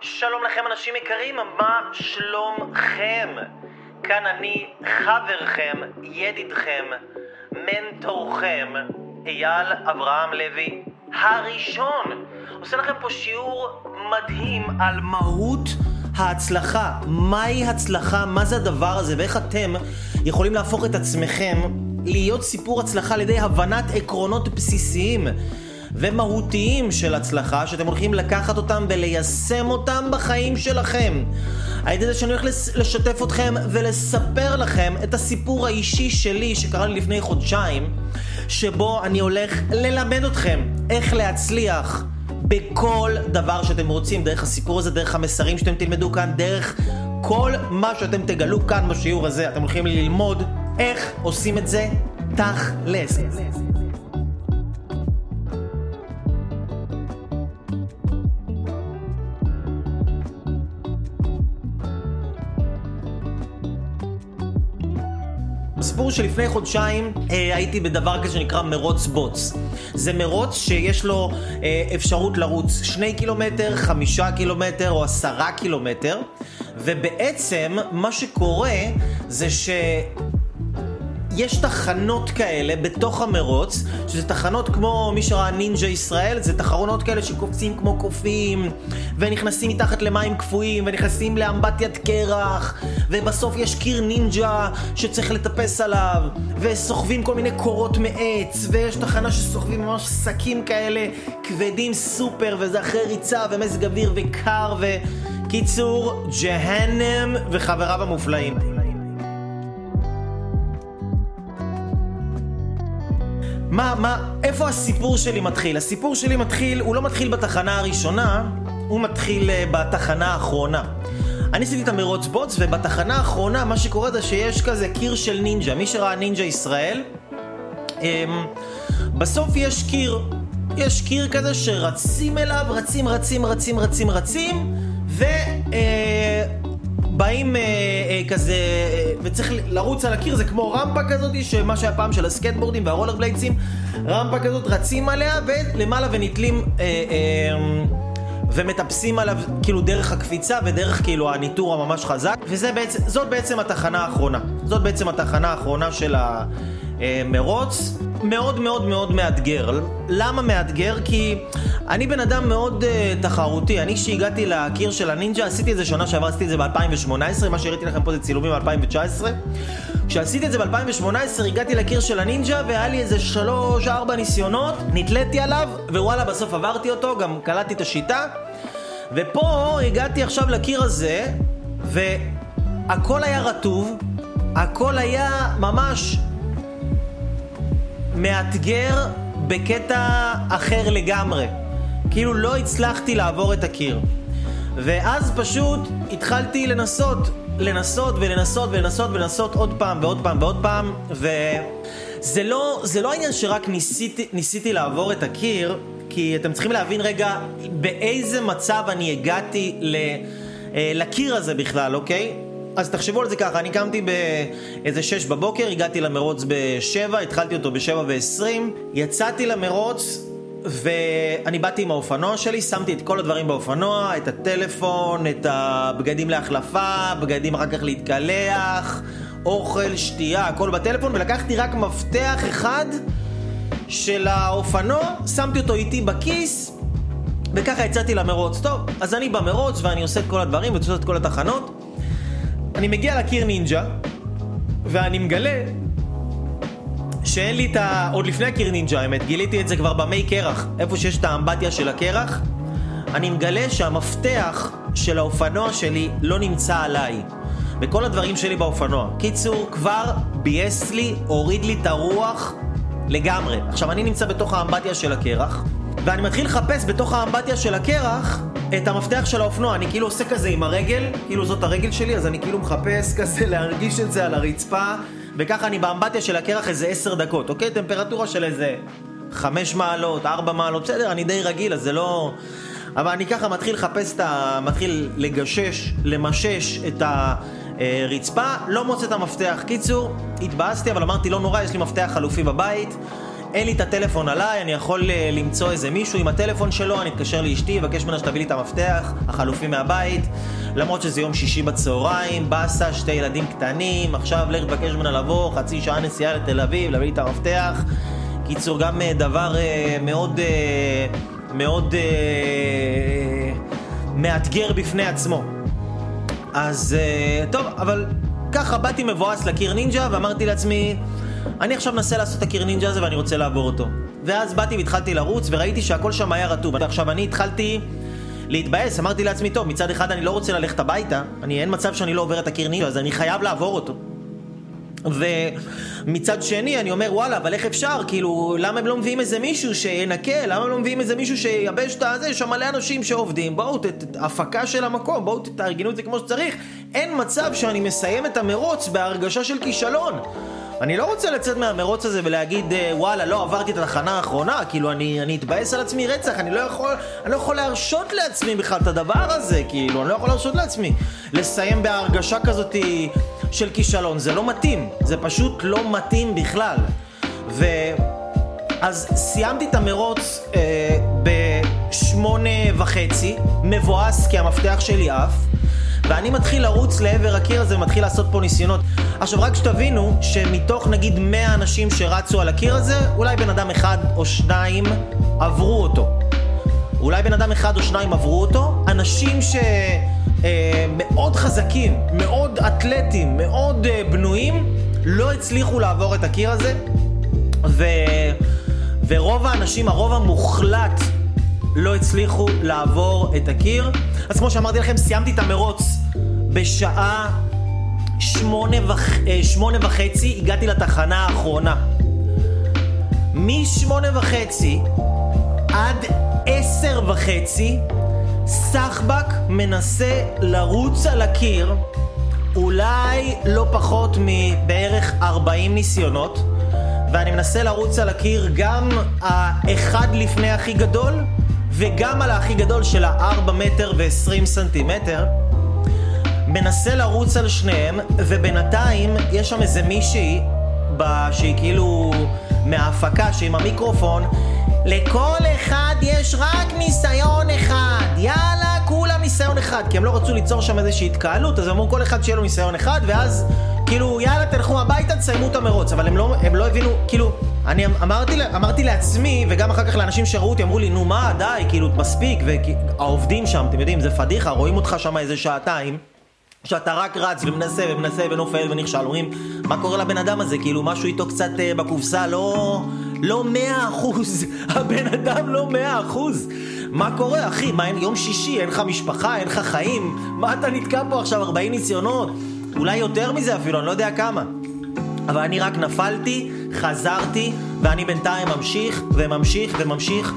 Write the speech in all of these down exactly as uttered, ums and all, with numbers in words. שלום לכם אנשים יקרים, מה שלומכם? כאן אני חברכם, ידידכם, מנטורכם, אייל אברהם לוי הראשון. עושה לכם פה שיעור מדהים על מהות ההצלחה. מהי הצלחה? מה זה הדבר הזה? ואיך אתם יכולים להפוך את עצמכם להיות סיפור הצלחה על ידי הבנת עקרונות בסיסיים ומהותיים של הצלחה שאתם הולכים לקחת אותם וליישם אותם בחיים שלכם. הידע זה שאני הולך לשתף אתכם ולספר לכם את הסיפור האישי שלי שקרה לי לפני חודשיים, שבו אני הולך ללמד אתכם איך להצליח בכל דבר שאתם רוצים, דרך הסיפור הזה, דרך המסרים שאתם תלמדו כאן, דרך כל מה שאתם תגלו כאן בשיעור הזה. אתם הולכים ללמוד איך עושים את זה תכלס. הסיפור שלפני חודשיים אה, הייתי בדבר כזה שנקרא מרוץ בוץ. זה מרוץ שיש לו אה, אפשרות לרוץ שני קילומטר, חמישה קילומטר או עשרה קילומטר, ובעצם מה שקורה זה ש... יש תחנות כאלה בתוך המרוץ, שזה תחנות כמו מי שראה נינג'ה ישראל, זה תחרונות כאלה שקופצים כמו קופים, ונכנסים מתחת למים קפואים, ונכנסים לאמבטיית קרח, ובסוף יש קיר נינג'ה שצריך לטפס עליו, וסוחבים כל מיני קורות מעץ, ויש תחנה שסוחבים ממש שקים כאלה כבדים סופר, וזה אחרי ריצה ומזג אוויר וקר, וקיצור ג'הנם וחבריו המופלאים. מה, מה, איפה הסיפור שלי מתחיל? הסיפור שלי מתחיל, הוא לא מתחיל בתחנה הראשונה, הוא מתחיל בתחנה האחרונה. אני עשיתי את המרוץ בוץ, ובתחנה האחרונה מה שקורה זה שיש כזה קיר של נינג'ה. מי שראה נינג'ה ישראל, בסוף יש קיר, יש קיר כזה שרצים אליו, רצים, רצים, רצים, רצים, רצים, ו... באים אה, אה, כזה, אה, וצריך לרוץ על הקיר, זה כמו רמפה כזאת, שמה שהיה פעם של הסקטבורדים והרולר בלייצים, רמפה כזאת, רצים עליה ולמעלה ונטלים אה, אה, ומטפסים עליו כאילו דרך הקפיצה ודרך כאילו הניטור הממש חזק, וזה בעצם, זאת בעצם התחנה האחרונה, זאת בעצם התחנה האחרונה של המרוץ. מאוד מאוד מאוד מאתגר. למה מאתגר? כי אני בן אדם מאוד uh, תחרותי. אני שהגעתי לקיר של הנינג'ה, עשיתי את זה שונה שעבר, עשיתי את זה ב-אלפיים שמונה עשרה, מה שהראיתי לכם פה זה צילומים ב-אלפיים תשע עשרה. כשעשיתי את זה ב-אלפיים שמונה עשרה, הגעתי לקיר של הנינג'ה, והיה לי איזה שלוש, ארבע ניסיונות, נתלתי עליו, ווואלה, בסוף עברתי אותו, גם קלטתי את השיטה. ופה הגעתי עכשיו לקיר הזה, והכל היה רטוב, הכל היה ממש... מאתגר בקטע אחר לגמרי, כאילו לא הצלחתי לעבור את הקיר, ואז פשוט התחלתי לנסות לנסות ולנסות ולנסות ולנסות עוד פעם ועוד פעם ועוד פעם, וזה לא, זה לא העניין שרק ניסיתי, ניסיתי לעבור את הקיר, כי אתם צריכים להבין רגע באיזה מצב אני הגעתי ל, לקיר הזה בכלל, אוקיי? אז תחשבו על זה ככה, אני קמתי באיזה שש בבוקר, הגעתי למרוץ בשבע, התחלתי אותו בשבע ועשרים, יצאתי למרוץ ואני באתי עם האופנוע שלי, שמתי את כל הדברים באופנוע, את הטלפון, את הבגדים להחלפה, בגדים אחר כך להתקלח, אוכל, שתייה, הכל בטלפון, ולקחתי רק מפתח אחד של האופנוע, שמתי אותו איתי בכיס, וככה יצאתי למרוץ. טוב, אז אני במרוץ ואני עושה את כל הדברים ועושה את כל התחנות, אני מגיע לקיר נינג'ה, ואני מגלה שאין לי את ה... עוד לפני הקיר נינג'ה, האמת, גיליתי את זה כבר במי קרח, איפה שיש את האמבטיה של הקרח, אני מגלה שהמפתח של האופנוע שלי לא נמצא עליי, בכל הדברים שלי באופנוע. קיצור, כבר בייס לי, הוריד לי את הרוח לגמרי. עכשיו, אני נמצא בתוך האמבטיה של הקרח, ואני מתחיל לחפש בתוך האמבטיה של הקרח את המפתח של האופנוע. אני כאילו עושה כזה עם הרגל, כאילו זאת הרגל שלי, אז אני כאילו מחפש כזה להרגיש את זה על הרצפה, וככה אני באמבטיה של הקרח איזה עשר דקות, אוקיי? טמפרטורה של איזה חמש מעלות, ארבע מעלות, בסדר, אני די רגיל, אז זה לא... אבל אני ככה מתחיל לחפש את ה... מתחיל לגשש, למשש את הרצפה, לא מוצא את המפתח. קיצור, התבאסתי, אבל אמרתי, לא נורא, יש לי מפתח חלופי בבית, אין לי את הטלפון עליי, אני יכול למצוא איזה מישהו עם הטלפון שלו, אני אתקשר לאשתי, אבקש ממנה שתביא לי את המפתח, החלופי מהבית, למרות שזה יום שישי בצהריים, באסה, שתי ילדים קטנים, עכשיו לך תבקש ממנה לבוא, חצי שעה נסיעה לתל אביב, להביא לי את המפתח. קיצור, גם דבר מאוד, מאוד מאתגר בפני עצמו. אז טוב, אבל ככה באתי מבואס לקיר נינג'ה ואמרתי לעצמי, אני עכשיו מנסה לעשות את הקיר נינג'ה הזה ואני רוצה לעבור אותו. ואז באתי והתחלתי לרוץ וראיתי שהכל שם היה רטוב. עכשיו אני התחלתי להתבאס, אמרתי לעצמי, טוב, מצד אחד אני לא רוצה ללכת הביתה, אני, אין מצב שאני לא עובר את הקיר נינג'ה, אז אני חייב לעבור אותו. ומצד שני אני אומר, וואלה, אבל איך אפשר? כאילו, למה הם לא מביאים איזה מישהו שינקה? למה הם לא מביאים איזה מישהו שיבש את הזה? יש שם מלא אנשים שעובדים, בואו, את ההפקה של המקום, בואו, תארגנו את זה כמו שצריך. אין מצב שאני מסיים את המרוץ בהרגשה של כישלון. אני לא רוצה לצאת מהמרוץ הזה ולהגיד, וואלה, לא עברתי את התחנה האחרונה, כאילו, אני, אני אתבאס על עצמי רצח, אני לא יכול, אני לא יכול להרשות לעצמי בכלל את הדבר הזה, כאילו, אני לא יכול להרשות לעצמי לסיים בהרגשה כזאת של כישלון, זה לא מתאים, זה פשוט לא מתאים בכלל. ואז סיימתי את המרוץ אה, בשמונה וחצי, מבואס כי המפתח שלי אף, ואני מתחיל לרוץ לעבר הקיר הזה ומתחיל לעשות פה ניסיונות. עכשיו רק שתבינו שמתוך נגיד מאה אנשים שרצו על הקיר הזה, אולי בן אדם אחד או שניים עברו אותו. אולי בן אדם אחד או שניים עברו אותו, אנשים ש... מאוד חזקים, מאוד אתלטים, מאוד בנויים, לא הצליחו לעבור את הקיר הזה, ו... ורוב האנשים, הרוב המוחלט, לא הצליחו לעבור את הקיר. אז כמו שאמרתי לכם, סיימתי את המרוץ בשעה שמונה וח... שמונה וחצי, הגעתי לתחנה האחרונה. משמונה וחצי עד עשר וחצי, סחבק מנסה לרוץ על הקיר, אולי לא פחות מבערך ארבעים ניסיונות, ואני מנסה לרוץ על הקיר גם האחד לפני הכי גדול, וגם על הכי גדול של הארבע מטר ועשרים סנטימטר, מנסה לרוץ על שניהם, ובינתיים יש שם איזה מישהי, שהיא כאילו מההפקה, שהיא עם המיקרופון, לכל אחד יש רק ניסיון אחד, יאללה, כולם ניסיון אחד, כי הם לא רצו ליצור שם איזושהי התקהלות, אז אמרו כל אחד שיהיה לו ניסיון אחד, ואז כאילו, יאללה, תלכו הביתה, תסיימו את המרוץ, אבל הם לא, הם לא הבינו, כאילו, אני אמרתי, אמרתי לעצמי, וגם אחר כך לאנשים שראו אותי, אמרו לי, נו מה, די, כאילו, מספיק, והעובדים שם, אתם יודעים, זה פדיחה, רואים אותך שם איזה שעתיים, שאתה רק רץ ומנסה ומנסה ונופל ונכשל, אומרים, מה קורה לבן אדם הזה? כאילו, משהו איתו קצת בקופסה, לא... לא מאה אחוז, הבן אדם לא מאה אחוז. מה קורה, אחי? מה, אין יום שישי, אין לך משפחה, אין לך חיים, מה אתה נתקע פה עכשיו? ארבעים ניסיונות, אולי יותר מזה אפילו, אני לא יודע כמה. אבל אני רק נפלתי, חזרתי, ואני בינתיים ממשיך וממשיך וממשיך,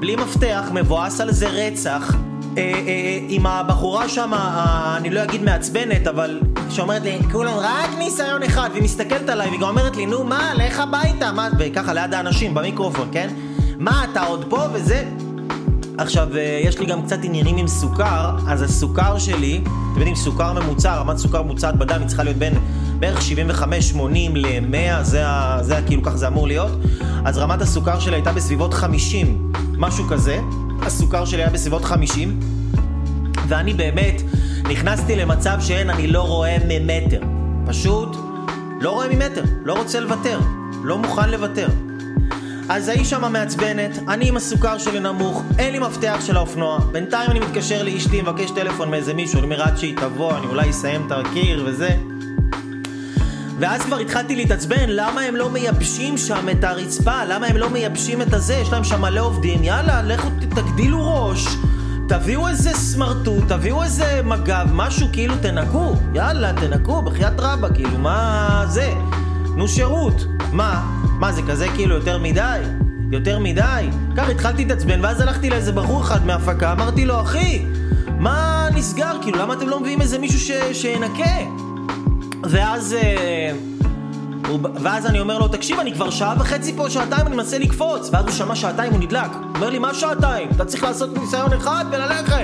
בלי מפתח, מבואס על זה רצח, אה, אה, עם הבחורה שם, אה, אני לא אגיד מעצבנת, אבל שאומרת לי, כולם רק ניסיון אחד, והיא מסתכלת עליי, והיא אומרת לי, נו מה, לך הביתה, מה, וככה ליד האנשים, במיקרופון, כן? מה, אתה עוד פה וזה? עכשיו, יש לי גם קצת עניינים עם סוכר, אז הסוכר שלי, אתם יודעים, סוכר ממוצע, רמת סוכר מוצעת בדם, היא צריכה להיות בין בערך שבעים וחמש שמונים ל-מאה, זה, זה כאילו כך זה אמור להיות, אז רמת הסוכר שלי הייתה בסביבות חמישים, משהו כזה, הסוכר שלי היה בסביבות חמישים, ואני באמת נכנסתי למצב שאין, אני לא רואה ממטר, פשוט לא רואה ממטר, לא רוצה לוותר, לא מוכן לוותר. אז האיש שם מעצבנת, אני עם הסוכר שלי נמוך, אין לי מפתח של האופנוע, בינתיים אני מתקשר לאשתי, מבקש טלפון מאיזה מישהו, אני אומר עד שהיא תבוא, אני אולי אסיים את הקיר וזה. ואז כבר התחלתי להתעצבן, למה הם לא מייבשים שם את הרצפה, למה הם לא מייבשים את הזה, יש להם שם מלא עובדים, יאללה, לכו תגדילו ראש, תביאו איזה סמרטוט, תביאו איזה מגב, משהו כאילו תנקו, יאללה, תנקו, בחיית רבא, כאילו, מה זה? נו שירות, מה? מה זה כזה כאילו יותר מדי? יותר מדי? כך התחלתי להתעצבן, ואז הלכתי לאיזה בחור אחד מההפקה, אמרתי לו, אחי, מה נסגר? כאילו, למה אתם לא מביאים איזה מישהו ש- שינקה? ואז, ואז אני אומר לו, תקשיב, אני כבר שעה וחצי פה, שעתיים אני מנסה לקפוץ, ואז הוא שמע שעתיים, הוא נדלק, אומר לי, מה שעתיים? אתה צריך לעשות ניסיון אחד וללכת.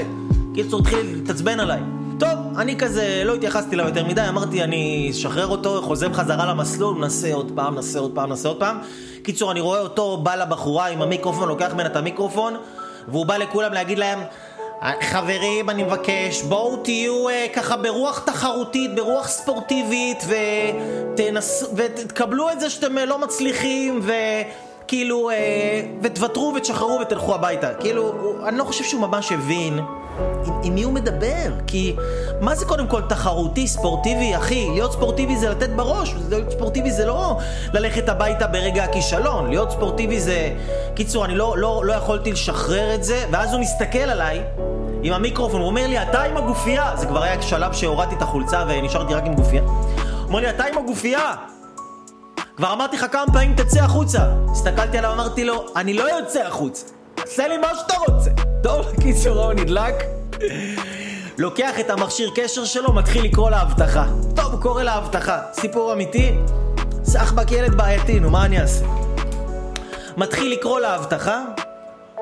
קיצור, התחיל להתעצבן עליי. טוב, אני כזה לא התייחסתי לה יותר מדי, אמרתי אני אשחרר אותו, חוזר חזרה למסלול, נסה עוד פעם, נסה עוד פעם, נסה עוד פעם. קיצור, אני רואה אותו בא לבחורה עם המיקרופון, לוקח מן את המיקרופון, והוא בא לכולם להגיד להם, חברים, אני מבקש, בואו תהיו אה, ככה ברוח תחרותית, ברוח ספורטיבית, ותנס... ותקבלו את זה שאתם לא מצליחים, ו... כאילו, אה, ותוותרו ותשחררו ותלכו הביתה. כאילו, אני לא חושב שהוא ממש הבין עם, עם מי הוא מדבר, כי מה זה קודם כל תחרותי, ספורטיבי, אחי? להיות ספורטיבי זה לתת בראש, להיות ספורטיבי זה לא ללכת הביתה ברגע הכישלון, להיות ספורטיבי זה... קיצור, אני לא, לא, לא יכולתי לשחרר את זה, ואז הוא מסתכל עליי עם המיקרופון, הוא אומר לי, אתה עם הגופייה! זה כבר היה שלב שהורדתי את החולצה ונשארתי רק עם גופייה. הוא אומר לי, אתה עם הגופייה! כבר אמרתי לך כמה פעמים תצא החוצה. הסתכלתי עליו, אמרתי לו, אני לא יוצא החוצה, עשה לי מה שאתה רוצה. טוב, קיצור, הוא נדלק, לוקח את המכשיר קשר שלו, מתחיל לקרוא להבטחה. טוב, הוא קורא להבטחה, סיפור אמיתי, סחבק ילד בעייתי, נו מה אני אעשה? מתחיל לקרוא להבטחה,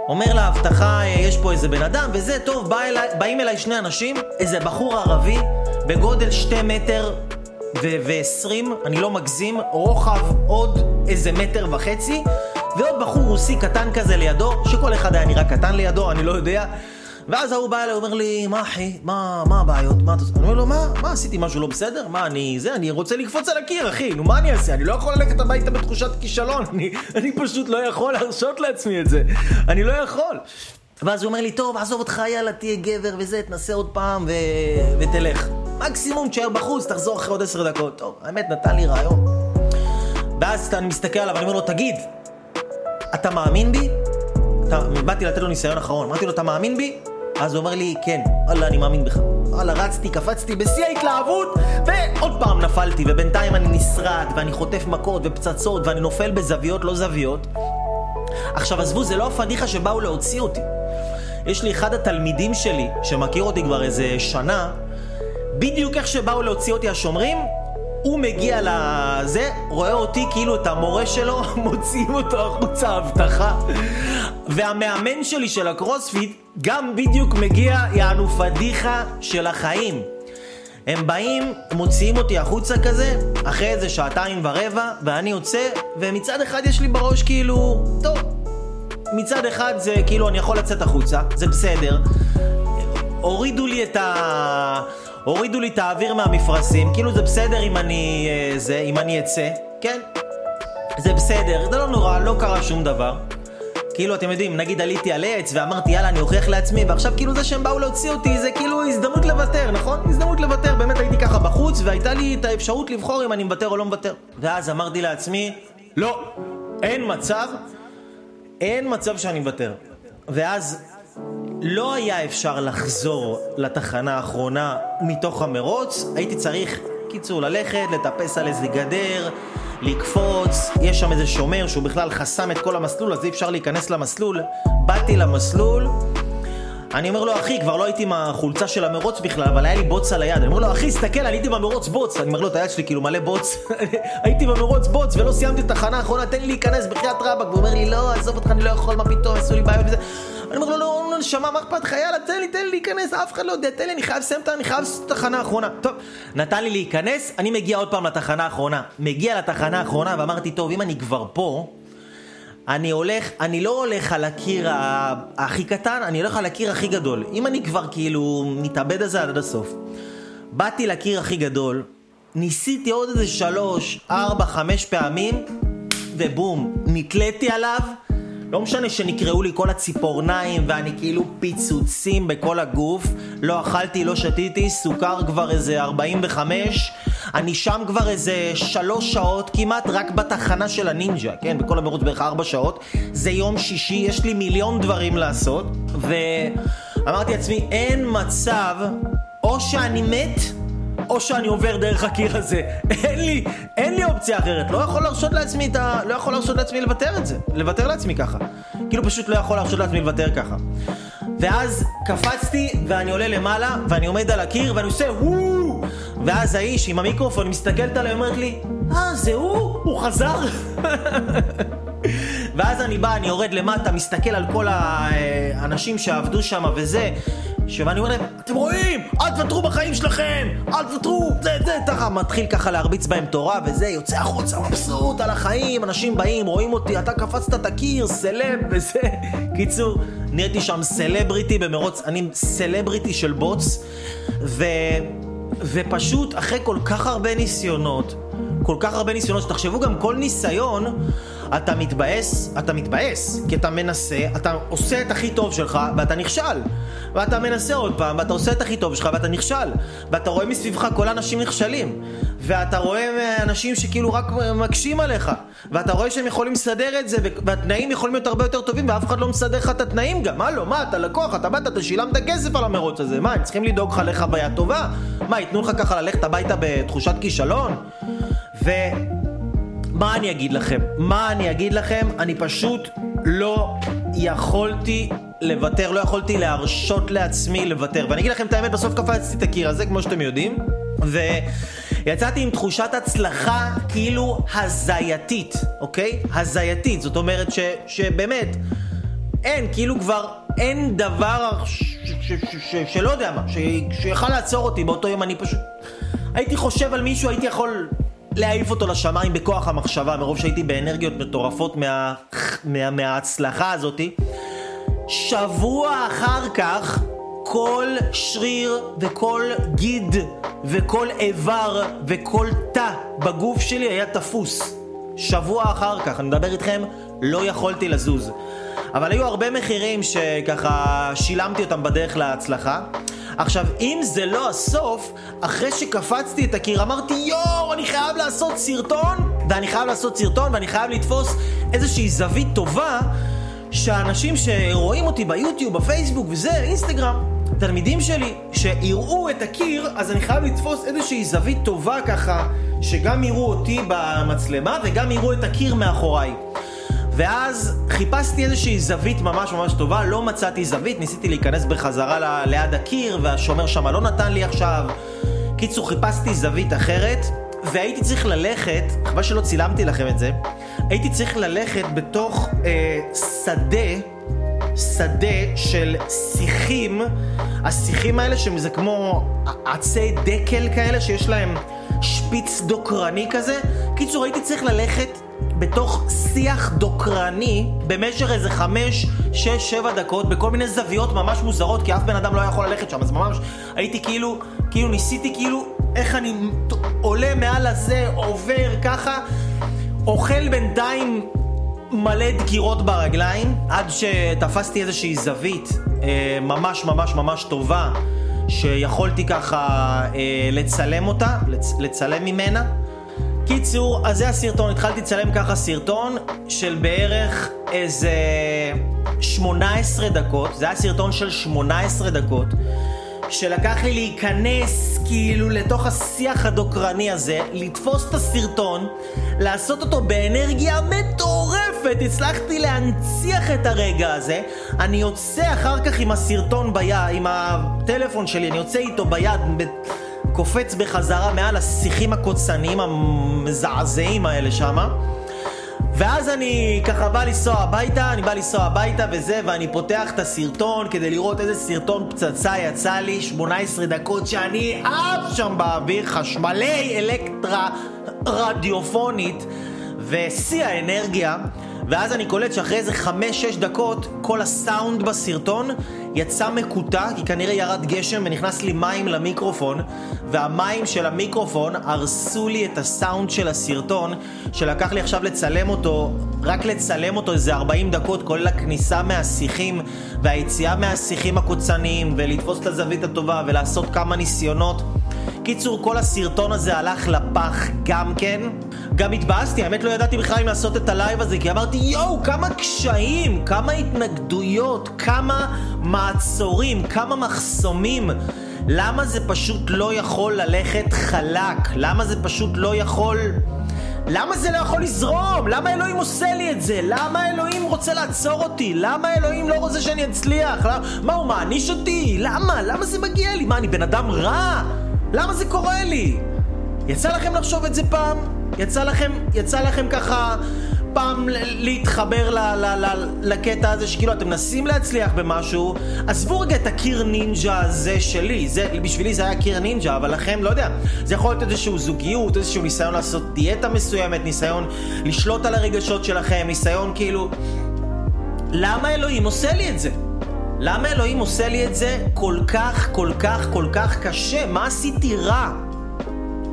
אומר להבטחה, יש פה איזה בן אדם וזה, טוב, בא אליי, באים אליי שני אנשים, איזה בחור ערבי בגודל שתי מטר ו-עשרים, אני לא מגזים, רוחב עוד איזה מטר וחצי, ועוד בחור רוסי קטן כזה לידו, שכל אחד היה נראה קטן לידו, אני לא יודע. ואז הוא בא אליי, הוא אומר לי, מה אחי, מה, מה הבעיות, מה אתה עושה? אני אומר לו, מה, מה עשיתי משהו לא בסדר? מה, אני, זה, אני רוצה לקפוץ על הקיר, אחי, נו, מה אני אעשה? אני לא יכול ללכת הביתה בתחושת כישלון, אני, אני פשוט לא יכול להרשות לעצמי את זה, אני לא יכול. ואז הוא אומר לי, טוב, עזוב אותך, יאללה, תהיה גבר וזה, תנסה עוד פעם ו... ותלך. מקסימום תשאר בחוץ, תחזור אחרי עוד עשר דקות. טוב, האמת, נתן לי רעיון. ואז אני מסתכל עליו, אני אומר לו, תגיד, אתה מאמין בי? אתה... באתי לתת לו ניסיון אחרון, אמרתי לו, אתה מאמין בי? אז הוא אומר לי, כן, אללה, אני מאמין בך. אללה, רצתי, קפצתי, בשיא ההתלהבות, ועוד פעם נפלתי, ובינתיים אני נשרד, ואני חוטף מכות ופצצות, ואני נופל בזוויות, לא זוויות. עכשיו, עזבו, זה לא הפדיחה שבאו להוציא אותי. יש לי אחד התלמידים שלי, שמכיר אותי כבר איזה שנה, בדיוק איך שבאו להוציא אותי השומרים, הוא מגיע לזה, רואה אותי כאילו את המורה שלו, מוציאים אותו החוצה ההבטחה. והמאמן שלי של הקרוספיט, גם בדיוק מגיע, יענו פדיחה של החיים. הם באים, מוציאים אותי החוצה כזה, אחרי איזה שעתיים ורבע, ואני יוצא, ומצד אחד יש לי בראש כאילו, טוב, מצד אחד זה כאילו אני יכול לצאת החוצה, זה בסדר. הורידו לי את ה... הורידו לי את האוויר מהמפרסים, כאילו זה בסדר אם אני, זה, אם אני אצא, כן? זה בסדר, זה לא נורא, לא קרה שום דבר. כאילו, אתם יודעים, נגיד עליתי על עץ ואמרתי, יאללה, אני הוכיח לעצמי, ועכשיו כאילו זה שהם באו להוציא אותי, זה כאילו הזדמנות לוותר, נכון? הזדמנות לוותר, באמת הייתי ככה בחוץ, והייתה לי את האפשרות לבחור אם אני מוותר או לא מוותר. ואז אמרתי לעצמי, לא, אין מצב, אין מצב שאני מוותר. ואז... לא היה אפשר לחזור לתחנה האחרונה מתוך המרוץ, הייתי צריך קיצור ללכת, לטפס על איזה גדר, לקפוץ, יש שם איזה שומר שהוא בכלל חסם את כל המסלול, אז אי אפשר להיכנס למסלול, באתי למסלול, אני אומר לו, אחי, כבר לא הייתי עם החולצה של המרוץ בכלל, אבל היה לי בוץ על היד, אני אומר לו, אחי, סתכל, אני הייתי במרוץ בוץ, אני אומר לו, את היד שלי כאילו מלא בוץ, הייתי במרוץ בוץ ולא סיימתי את התחנה האחרונה, תן לי להיכנס בחיית רבק, והוא אומר לי, לא, עזוב אותך, אני לא יכול, מה פתאום, עשו לי בעיות וזה, אני אומר לו, לא, לא, לא, נשמע, מה אכפת לך, יאללה, תן לי, תן לי להיכנס, אף אחד לא יודע, תן לי, אני חייב סיימת, אני חייב לעשות את התחנה האחרונה. טוב, נתן לי להיכנס, אני מגיע עוד פעם לתחנה האחרונה. מגיע לתחנה האחרונה, ואמרתי, טוב, אם אני כבר פה, אני הולך, אני לא הולך על הקיר הכי קטן, אני הולך על הקיר הכי גדול. אם אני כבר כאילו מתאבד על זה עד הסוף. באתי לקיר הכי גדול, ניסיתי עוד איזה שלוש, ארבע, חמש פעמים, ובום, נתלתי עליו. לא משנה שנקראו לי כל הציפורניים ואני כאילו פיצוצים בכל הגוף, לא אכלתי, לא שתיתי, סוכר כבר איזה ארבעים וחמש, אני שם כבר איזה שלוש שעות כמעט רק בתחנה של הנינג'ה, כן, בכל המרוץ בערך ארבע שעות, זה יום שישי, יש לי מיליון דברים לעשות, ואמרתי לעצמי, אין מצב, או שאני מת, או שאני עובר דרך הקיר הזה. אין לי, אין לי אופציה אחרת. לא יכול להרשות לעצמי את ה... לא יכול להרשות לעצמי לוותר את זה. לוותר לעצמי ככה. כאילו פשוט לא יכול להרשות לעצמי לוותר ככה. ואז קפצתי, ואני עולה למעלה, ואני עומד על הקיר, ואני עושה, "וואו!" ואז האיש עם המיקרופון מסתכלת עליי, אומרת לי, "אה, זה הוא? הוא חזר?" ואז אני בא, אני יורד למטה, מסתכל על כל האנשים שעבדו שם וזה, ואני אומר להם, אתם רואים? אל תוותרו בחיים שלכם, אל תוותרו, זה, זה, תכה, מתחיל ככה להרביץ בהם תורה וזה, יוצא החוצה מבסוט על החיים, אנשים באים, רואים אותי, אתה קפצת את הקיר, סלב וזה, קיצור, נהייתי שם סלבריטי במרוץ, אני סלבריטי של בוץ, ו... ופשוט אחרי כל כך הרבה ניסיונות, כל כך הרבה ניסיונות, שתחשבו גם כל ניסיון, אתה מתבאס, אתה מתבאס, כי אתה מנסה, אתה עושה את הכי טוב שלך ואתה נכשל, ואתה מנסה עוד פעם ואתה עושה את הכי טוב שלך ואתה נכשל, ואתה רואה מסביבך כל האנשים נכשלים, ואתה רואה אנשים שכאילו רק מקשים עליך, ואתה רואה שהם יכולים לסדר את זה, והתנאים יכולים להיות הרבה יותר טובים, ואף אחד לא מסדר לך את התנאים גם. מה לא, מה, אתה לקוח, אתה באת, אתה שילמת כסף על המרוץ הזה, מה, הם צריכים לדאוג לך לחוויה טובה? מה, ייתנו לך ככה ללכת הביתה בתחושת כישלון? ו... מה אני אגיד לכם? מה אני אגיד לכם? אני פשוט לא יכולתי לוותר, לא יכולתי להרשות לעצמי לוותר. ואני אגיד לכם את האמת, בסוף קפצתי את הקיר הזה, כמו שאתם יודעים, ויצאתי עם תחושת הצלחה כאילו הזייתית, אוקיי? הזייתית, זאת אומרת ש, שבאמת אין, כאילו כבר אין דבר ש, ש, ש, ש, שלא יודע מה, ש, שיכל לעצור אותי באותו יום. אני פשוט... הייתי חושב על מישהו, הייתי יכול... להעיף אותו לשמיים בכוח המחשבה, מרוב שהייתי באנרגיות מטורפות מה, מה, מההצלחה הזאת. שבוע אחר כך כל שריר וכל גיד וכל איבר וכל תא בגוף שלי היה תפוס. שבוע אחר כך, אני מדבר איתכם, לא יכולתי לזוז. אבל היו הרבה מחירים שככה שילמתי אותם בדרך להצלחה. עכשיו, אם זה לא הסוף, אחרי שקפצתי את הקיר, אמרתי, יואו, אני חייב לעשות סרטון, ואני חייב לעשות סרטון, ואני חייב לתפוס איזושהי זווית טובה, שהאנשים שרואים אותי ביוטיוב, בפייסבוק וזה, אינסטגרם, תלמידים שלי, שיראו את הקיר, אז אני חייב לתפוס איזושהי זווית טובה ככה, שגם יראו אותי במצלמה, וגם יראו את הקיר מאחוריי. ואז חיפשתי איזושהי זווית ממש ממש טובה, לא מצאתי זווית, ניסיתי להיכנס בחזרה ל- ליד הקיר, והשומר שם לא נתן לי עכשיו. קיצור, חיפשתי זווית אחרת, והייתי צריך ללכת, חבל שלא צילמתי לכם את זה, הייתי צריך ללכת בתוך אה, שדה, שדה של שיחים, השיחים האלה שזה כמו עצי דקל כאלה, שיש להם שפיץ דוקרני כזה. קיצור, הייתי צריך ללכת בתוך שיח דוקרני במשך איזה חמש, שש, שבע דקות בכל מיני זוויות ממש מוזרות, כי אף בן אדם לא יכול ללכת שם. אז ממש הייתי כאילו, כאילו ניסיתי כאילו איך אני עולה מעל הזה, עובר ככה, אוכל בינתיים מלא דקירות ברגליים, עד שתפסתי איזושהי זווית אה, ממש ממש ממש טובה שיכולתי ככה אה, לצלם אותה, לצ- לצלם ממנה. קיצור, אז זה הסרטון, התחלתי לצלם ככה סרטון של בערך איזה שמונה עשרה דקות, זה היה סרטון של שמונה עשרה דקות, שלקח לי להיכנס כאילו לתוך השיח הדוקרני הזה, לתפוס את הסרטון, לעשות אותו באנרגיה מטורפת, הצלחתי להנציח את הרגע הזה. אני יוצא אחר כך עם הסרטון ביד, עם הטלפון שלי, אני יוצא איתו ביד, קופץ בחזרה מעל השיחים הקוצניים המזעזעים האלה שמה, ואז אני ככה בא לנסוע הביתה, אני בא לנסוע הביתה וזה, ואני פותח את הסרטון כדי לראות איזה סרטון פצצה יצא לי. שמונה עשרה דקות שאני אף שם באוויר, חשמלי, אלקטרה, רדיופונית ושיא האנרגיה. ואז אני קולט שאחרי איזה חמש שש דקות כל הסאונד בסרטון יצא מקוטע, כי כנראה ירד גשם ונכנס לי מים למיקרופון, והמים של המיקרופון הרסו לי את הסאונד של הסרטון, שלקח לי עכשיו לצלם אותו, רק לצלם אותו איזה ארבעים דקות, כולל הכניסה מהשיחים והיציאה מהשיחים הקוצניים, ולתפוס את הזווית הטובה ולעשות כמה ניסיונות. קיצור, כל הסרטון הזה הלך לפח גם כן. גם התבאסתי, האמת לא ידעתי בכלל אם לעשות את הלייב הזה, כי אמרתי, יואו, כמה קשיים, כמה התנגדויות, כמה מעצורים, כמה מחסומים. למה זה פשוט לא יכול ללכת חלק? למה זה פשוט לא יכול... למה זה לא יכול לזרום? למה אלוהים עושה לי את זה? למה אלוהים רוצה לעצור אותי? למה אלוהים לא רוצה שאני אצליח? למה... מה, הוא מעניש אותי? למה? למה זה מגיע לי? מה, אני בן אדם רע? למה זה קורה לי? יצא לכם לחשוב את זה פעם? יצא לכם, יצא לכם ככה פעם להתחבר ל- ל- ל- לקטע הזה שכאילו אתם נסים להצליח במשהו, עזבו רגע את הקיר נינג'ה הזה שלי, זה, בשבילי זה היה קיר נינג'ה, אבל לכם, לא יודע, זה יכול להיות איזשהו זוגיות, איזשהו ניסיון לעשות דיאטה מסוימת, ניסיון לשלוט על הרגשות שלכם, ניסיון כאילו, למה אלוהים עושה לי את זה? למה אלוהים עושה לי את זה כל כך, כל כך, כל כך קשה? מה עשיתי רע?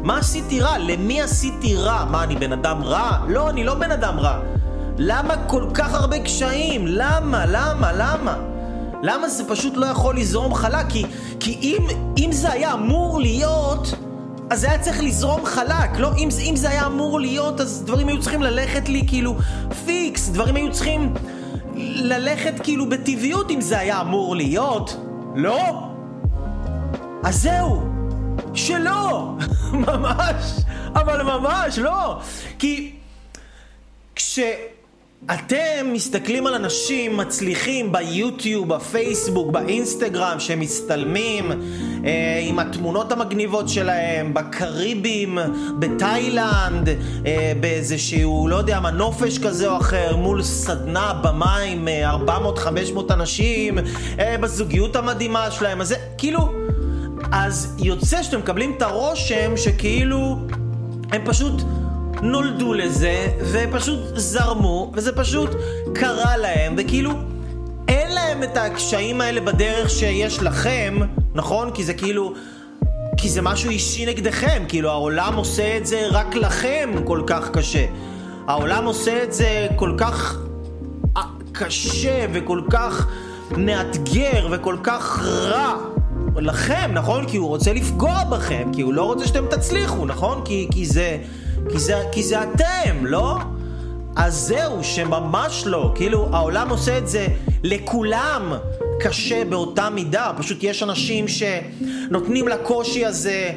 מה עשיתי רע? למי עשיתי רע? מה, אני בן אדם רע? לא, אני לא בן אדם רע. למה כל כך הרבה קשיים? למה, למה, למה? למה זה פשוט לא יכול לזרום חלק? כי, כי אם, אם זה היה אמור להיות, אז זה היה צריך לזרום חלק. לא, אם, אם זה היה אמור להיות, אז דברים היו צריכים ללכת לי כאילו פיקס, דברים היו צריכים ללכת כאילו בטבעיות אם זה היה אמור להיות. לא? אז זהו, שלא. ממש, אבל ממש לא. כי כשאתם מסתכלים על אנשים מצליחים ביוטיוב, בפייסבוק, באינסטגרם, שמצטלמים אה, עם התמונות המגניבות שלהם בקריבים, בתאילנד, אה, באיזשהו, לא יודע, מנופש כזה או אחר, מול סדנה במים, אה, ארבע מאות חמש מאות אנשים, אה, בזוגיות המדהימה שלהם, אז זה כאילו, אז יוצא שאתם מקבלים את הרושם שכאילו הם פשוט נולדו לזה ופשוט זרמו וזה פשוט קרה להם, וכאילו אין להם את הקשיים האלה בדרך שיש לכם, נכון? כי זה כאילו, כי זה משהו אישי נגדכם, כאילו העולם עושה את זה רק לכם כל כך קשה, העולם עושה את זה כל כך קשה וכל כך מאתגר וכל כך רע לכם, נכון? כי הוא רוצה לפגוע בכם, כי הוא לא רוצה שאתם תצליחו, נכון? כי, כי זה, כי זה, כי זה אתם, לא? אז זהו, שממש לא. כאילו, העולם עושה את זה לכולם קשה באותה מידה. פשוט יש אנשים שנותנים לקושי הזה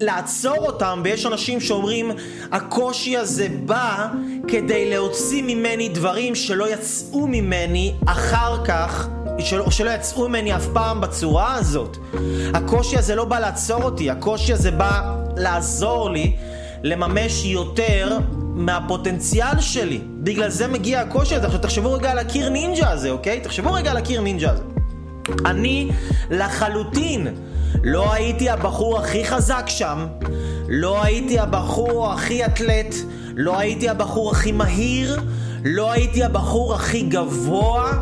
לעצור אותם, ויש אנשים שאומרים, הקושי הזה בא כדי להוציא ממני דברים שלא יצאו ממני אחר כך, שלא, שלא יצאו ממני אף פעם בצורה הזאת. הקושי הזה לא בא לעצור אותי, הקושי הזה בא לעזור לי לממש יותר מהפוטנציאל שלי. בגלל זה מגיע הקושי הזה. תחשבו רגע על הקיר נינג'ה הזה, אוקיי? תחשבו רגע על הקיר נינג'ה הזה. אני לחלוטין לא הייתי הבחור הכי חזק שם, לא הייתי הבחור הכי אתלט, לא הייתי הבחור הכי מהיר, לא הייתי הבחור הכי גבוה,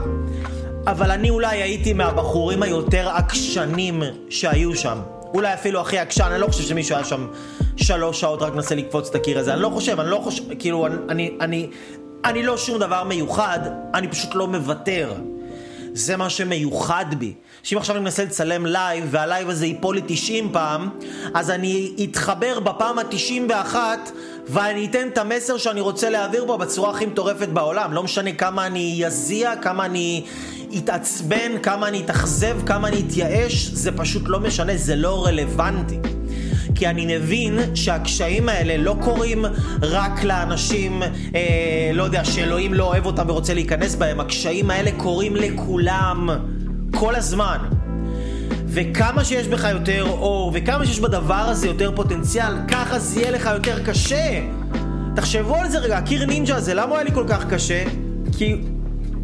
אבל אני אולי הייתי מהבחורים היותר עקשנים שהיו שם. אולי אפילו הכי עקשן, אני לא חושב שמישהו היה שם שלוש שעות רק נסה לקפוץ את הקיר הזה. אני לא חושב, אני לא חושב, כאילו, אני, אני, אני לא שום דבר מיוחד, אני פשוט לא מוותר. זה מה שמיוחד בי. שאם עכשיו אני מנסה לצלם לייב, והלייב הזה ייפול לי תשעים פעם, אז אני אתחבר בפעם ה-תשעים ואחת, ואני אתן את המסר שאני רוצה להעביר בו בצורה הכי מטורפת בעולם. לא משנה כמה אני יזיע, כמה אני יתעצבן, כמה אני יתאכזב, כמה אני יתייאש, זה פשוט לא משנה, זה לא רלוונטי. כי אני מבין שהקשיים האלה לא קורים רק לאנשים, אה, לא יודע, שאלוהים לא אוהב אותם ורוצה להיכנס בהם. הקשיים האלה קורים לכולם, כל הזמן. וכמה שיש בך יותר אור, וכמה שיש בדבר הזה יותר פוטנציאל, ככה זה יהיה לך יותר קשה. תחשבו על זה רגע, הקיר נינג'ה הזה, למה היה לי כל כך קשה? כי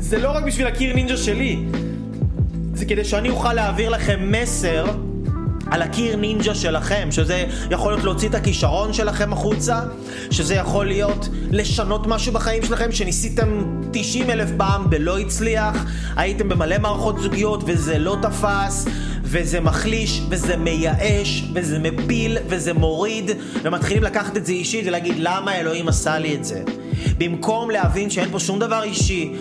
זה לא רק בשביל הקיר נינג'ה שלי, זה כדי שאני אוכל להעביר לכם מסר על הקיר נינג'ה שלכם, שזה יכול להיות להוציא את הכישרון שלכם החוצה, שזה יכול להיות לשנות משהו בחיים שלכם, שניסיתם תשעים אלף פעם ולא הצליח, הייתם במלא מערכות זוגיות וזה לא תפס, וזה מחליש, וזה מייאש, וזה מפיל, וזה מוריד, ומתחילים לקחת את זה אישית ולהגיד, למה אלוהים עשה לי את זה? במקום להבין שאין פה שום דבר אישי,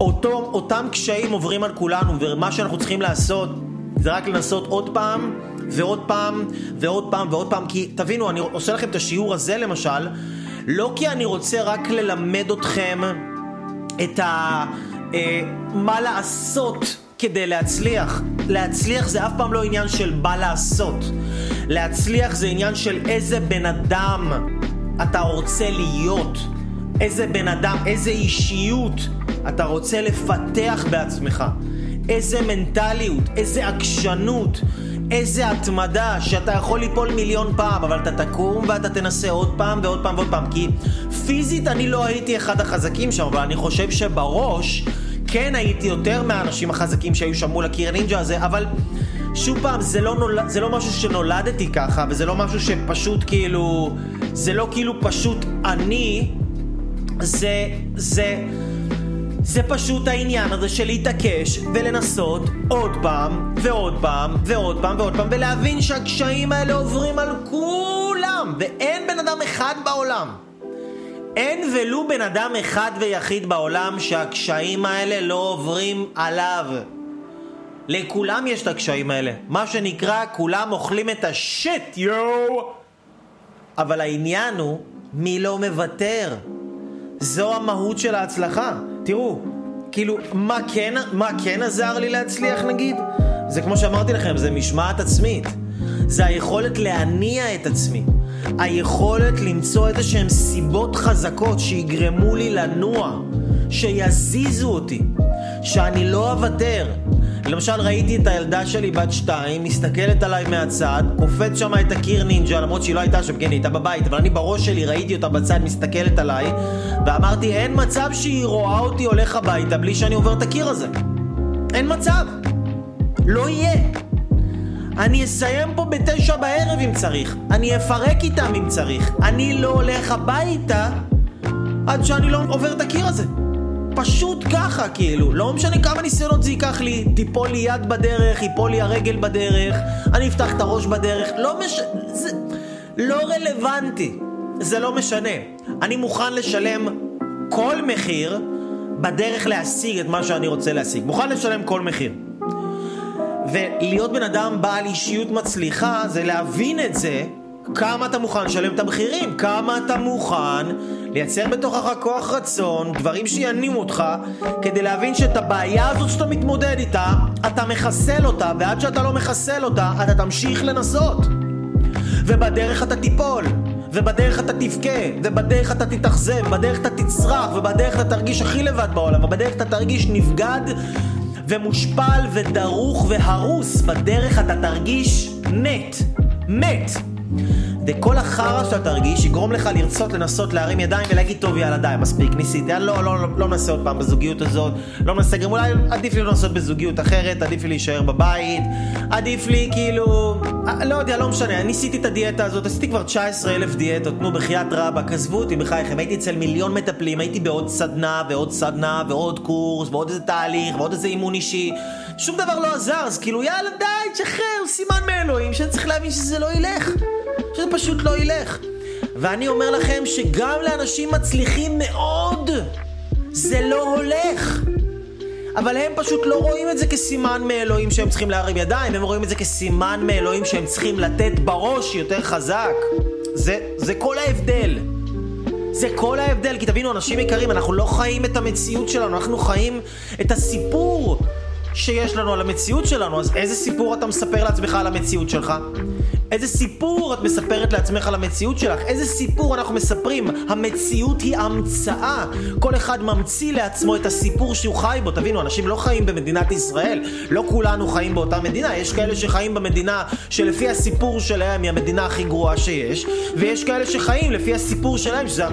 אותו, אותם קשיים עוברים על כולנו, ומה שאנחנו צריכים לעשות זה רק לנסות עוד פעם ועוד פעם ועוד פעם ועוד פעם. כי תבינו, אני עושה לכם את השיעור הזה למשל, לא כי אני רוצה רק ללמד אתכם את ה, אה, מה לעשות כדי להצליח. להצליח זה אף פעם לא עניין של מה לעשות. להצליח זה עניין של איזה בן אדם אתה רוצה להיות, איזה בן אדם, איזה אישיות אתה רוצה לפתח בעצמך, איזה מנטליות, איזה עקשנות, איזה התמדה שאתה יכול ליפול מיליון פעם, אבל אתה תקום ואתה תנסה עוד פעם ועוד פעם ועוד פעם, כי פיזית אני לא הייתי אחד החזקים שם, אבל אני חושב שבראש כן הייתי יותר מהאנשים החזקים שהיו שם מול הקיר הנינג'ה הזה, אבל שוב פעם, זה לא, נול... זה לא משהו שנולדתי ככה, וזה לא משהו שפשוט כאילו, זה לא כאילו פשוט אני, זה, זה, זה פשוט העניין הזה של להתעקש ולנסות עוד פעם ועוד פעם ועוד פעם ועוד פעם, ולהבין שהקשיים האלה עוברים על כולם, ואין בן אדם אחד בעולם. אין ולו בן אדם אחד ויחיד בעולם שהקשיים האלה לא עוברים עליו. לכולם יש את הקשיים האלה, מה שנקרא כולם אוכלים את השיט, יו. אבל העניין הוא מי לא מוותר. זו המהות של ההצלחה. תראו, כאילו מה כן, מה כן עזר לי להצליח נגיד? זה כמו שאמרתי לכם, זה משמעת עצמית, זה היכולת להניע את עצמי, היכולת למצוא איזשהם סיבות חזקות שיגרמו לי לנוע, שיזיזו אותי, שאני לא אוותר. למשל ראיתי את הילדה שלי בת שתיים מסתכלת עליי מהצד, קופץ שמה את הקיר נינג'ה, למרות שהיא לא הייתה שם, כן היא הייתה בבית, אבל אני בראש שלי ראיתי אותה בצד מסתכלת עליי, ואמרתי אין מצב שהיא רואה אותי הולך הביתה בלי שאני עובר את הקיר הזה, אין מצב, לא יהיה, אני אסיים פה בתשע בערב אם צריך, אני אפרק איתם אם צריך, אני לא הולך הביתה עד שאני לא עובר את הקיר הזה, פשוט ככה כאילו, לא משנה כמה ניסיונות זה ייקח לי, תיפול לי יד בדרך, ייפול לי הרגל בדרך, אני אפתח את הראש בדרך, לא משנה, זה לא רלוונטי, זה לא משנה, אני מוכן לשלם כל מחיר בדרך להשיג את מה שאני רוצה להשיג, מוכן לשלם כל מחיר. ולהיות בן אדם בעל אישיות מצליחה זה להבין את זה, כמה אתה מוכן לשלם את המחירים, כמה אתה מוכן לייצר בתוכך כוח רצון, דברים שינימו אותך, כדי להבין שאת הבעיה הזאת שאתה מתמודד איתה אתה מחסל אותה, ועד שאתה לא מחסל אותה אתה תמשיך לנסות, ובדרך אתה תיפול, ובדרך אתה תפקה, ובדרך אתה תתאכזב, ובדרך אתה תצרח, ובדרך אתה תרגיש הכי לבד בעולם, ובדרך אתה תרגיש נפגד ומושפל ודרוך והרוס, בדרך אתה תרגיש מת, מת. וכל החרא שאתה תרגיש יגרום לך לרצות לנסות להרים ידיים ולהגיד טוב יאללה די מספיק ניסיתי, אני לא, לא, לא, לא מנסה עוד פעם בזוגיות הזאת, לא מנסה גם, אולי עדיף לי לנסות בזוגיות אחרת, עדיף לי להישאר בבית, עדיף לי כאילו לא יודע, לא משנה, ניסיתי את הדיאטה הזאת, עשיתי כבר תשע עשרה אלף דיאטות, נו בחיית רבא, כזבו אותי בחייכם, הייתי אצל מיליון מטפלים, הייתי בעוד סדנה ועוד סדנה ועוד קורס ועוד איזה תהליך ועוד איזה אימון אישי, שום דבר לא עזר, אז כאילו יאללה די תשחרר, סימן מאלוהים שאני צריך להבין שזה לא ילך, שזה פשוט לא ילך. ואני אומר לכם שגם לאנשים מצליחים מאוד זה לא הולך, אבל הם פשוט לא רואים את זה כסימן מאלוהים שהם צריכים להרים ידיים, הם רואים את זה כסימן מאלוהים שהם צריכים לתת בראש יותר חזק. זה, זה כל ההבדל, זה כל ההבדל, כי תבינו אנשים יקרים, אנחנו לא חיים את המציאות שלנו, אנחנו חיים את הסיפור שיש לנו על המציאות שלנו. אז איזה סיפור אתה מספר לעצמך על המציאות שלך? איזה סיפור את מספרת לעצמך על המציאות שלך? איזה סיפור אנחנו מספרים? המציאות היא המצאה. כל אחד ממציא לעצמו את הסיפור שהוא חי בו. תבינו, אנשים לא חיים במדינת ישראל. לא כולנו חיים באותה מדינה. יש כאלה שחיים במדינה שלפי הסיפור שלהם היא המדינה הכי גרועה שיש. ויש כאלה שחיים לפי הסיפור שלהם, שזה,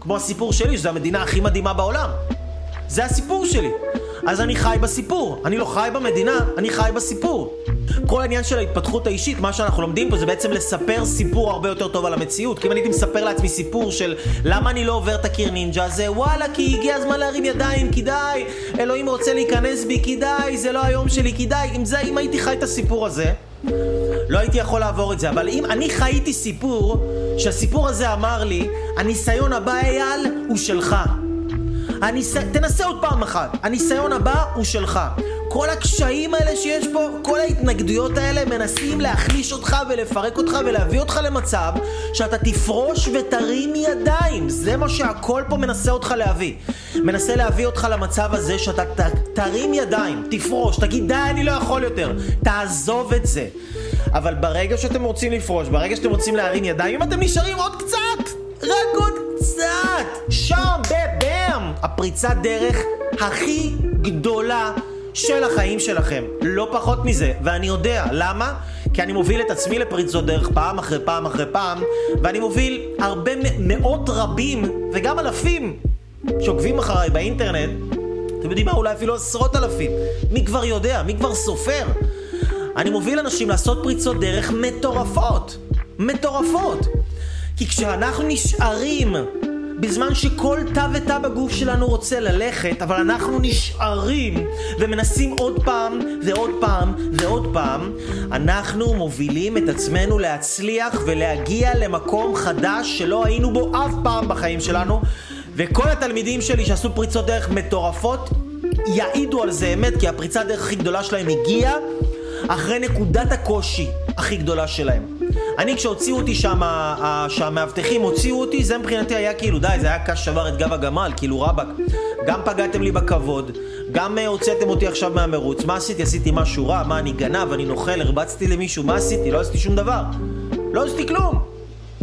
כמו הסיפור שלי, שזה המדינה הכי מדהימה בעולם. זה הסיפור שלי. אז אני חי בסיפור, אני לא חי במדינה, אני חי בסיפור. כל העניין של ההתפתחות האישית, מה שאנחנו לומדים פה זה בעצם לספר סיפור הרבה יותר טוב על המציאות. כי אם אני מספר לעצמי סיפור של למה אני לא עובר את הקיר נינג'ה, זה וואלה כי הגיע הזמן להרים ידיים, כדאי, אלוהים רוצה להיכנס בי, כדאי, זה לא היום שלי, כדאי. אם, זה, אם הייתי חי את הסיפור הזה, לא הייתי יכול לעבור את זה. אבל אם אני חייתי סיפור, שהסיפור הזה אמר לי, הניסיון הבא אייל הוא שלך. הניס... תנסה עוד פעם אחת, הניסיון הבא הוא שלך. כל הקשיים האלה שיש פה, כל ההתנגדויות האלה מנסים להחליש אותך ולפרק אותך ולהביא אותך למצב שאתה תפרוש ותרים ידיים. זה מה שהכל פה מנסה אותך להביא, מנסה להביא אותך למצב הזה שאתה ת... תרים ידיים, תפרוש, תגיד די אני לא יכול יותר, תעזוב את זה. אבל ברגע שאתם רוצים לפרוש, ברגע שאתם רוצים להרים ידיים, אם אתם נשארים עוד קצת, רק עוד קצת, שם בבם, הפריצת דרך הכי גדולה של החיים שלכם, לא פחות מזה. ואני יודע למה, כי אני מוביל את עצמי לפריץ זו דרך פעם אחרי פעם אחרי פעם, ואני מוביל הרבה מאות רבים וגם אלפים שעוקבים אחריי באינטרנט. אתם יודעים מה? אולי אפילו עשרות אלפים. מי כבר יודע? מי כבר סופר? אני מוביל אנשים לעשות פריצות דרך מטורפות. מטורפות. כי כשאנחנו נשארים בזמן שכל תא ותא בגוף שלנו רוצה ללכת, אבל אנחנו נשארים ומנסים עוד פעם ועוד פעם ועוד פעם, אנחנו מובילים את עצמנו להצליח ולהגיע למקום חדש שלא היינו בו אף פעם בחיים שלנו. וכל התלמידים שלי שעשו פריצות דרך מטורפות יעידו על זה אמת, כי הפריצה דרך הכי גדולה שלהם הגיעה אחרי נקודת הקושי הכי גדולה שלהם. אני כשהוציאו אותי שם, שהמאבטחים הוציאו אותי, זה מבחינתי היה כאילו די, זה היה קש שבר את גב הגמל, כאילו רבק, גם פגעתם לי בכבוד, גם הוצאתם אותי עכשיו מהמרוץ, מה עשיתי? עשיתי משהו רע, מה אני גנב, אני נוכל, הרבצתי למישהו, מה עשיתי? לא עשיתי שום דבר, לא עשיתי כלום,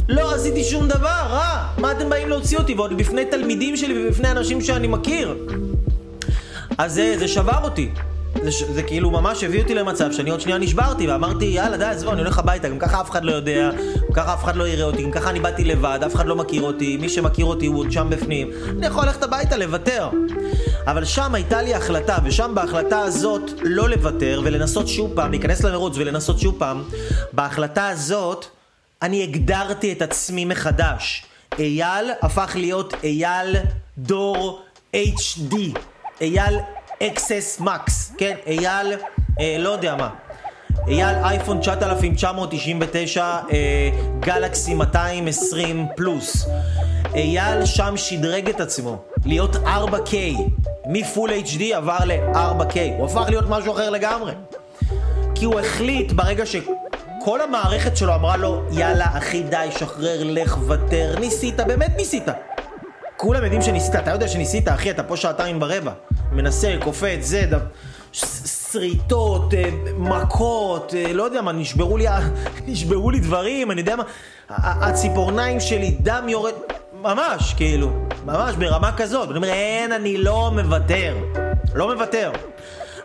לא עשיתי שום דבר, רע, מה אתם באים להוציא אותי? ועוד בפני תלמידים שלי ובפני אנשים שאני מכיר. אז זה, זה שבר אותי. זה, זה כאילו ממש הביא אותי למצב שאני עוד שנייה נשברתי ואמרתי יאללה די, עזבו, אני הולך הביתה, גם ככה אף אחד לא יודע, גם ככה אף אחד לא יראה אותי, גם ככה אני באתי לבד, אף אחד לא מכיר אותי, מי שמכיר אותי הוא עוד שם בפנים, אני יכול ללכת הביתה לוותר. אבל שם הייתה לי החלטה, ושם בהחלטה הזאת לא לוותר ולנסות שוב פעם, להיכנס למרוץ ולנסות שוב פעם, בהחלטה הזאת אני הגדרתי את עצמי מחדש. אייל הפך להיות אייל דור אייץ' די, אייל אקסס מקס, כן, אייל, אה, לא יודע מה, אייל אייפון תשעת אלפים תשע מאות תשעים ותשע, אה, גלקסי מאתיים עשרים פלוס. אייל שם שדרג את עצמו להיות ארבע קיי, מפול אייץ' די עבר ל-ארבע קיי, הוא הפך להיות משהו אחר לגמרי, כי הוא החליט ברגע ש... כל המערכת שלו אמרה לו, יאללה אחי די, שחרר, לך וותר, ניסית, באמת ניסית. כולם יודעים שניסית, אתה יודע שניסית אחי, אתה פה שעתיים ברבע. מנסה, קופץ, זה, שריטות, מכות, לא יודע מה, נשברו לי, נשברו לי דברים, אני יודע מה, הציפורניים שלי, דם יורד, ממש כאילו, ממש ברמה כזאת. אני אומר, אין, אני לא מוותר, לא מוותר.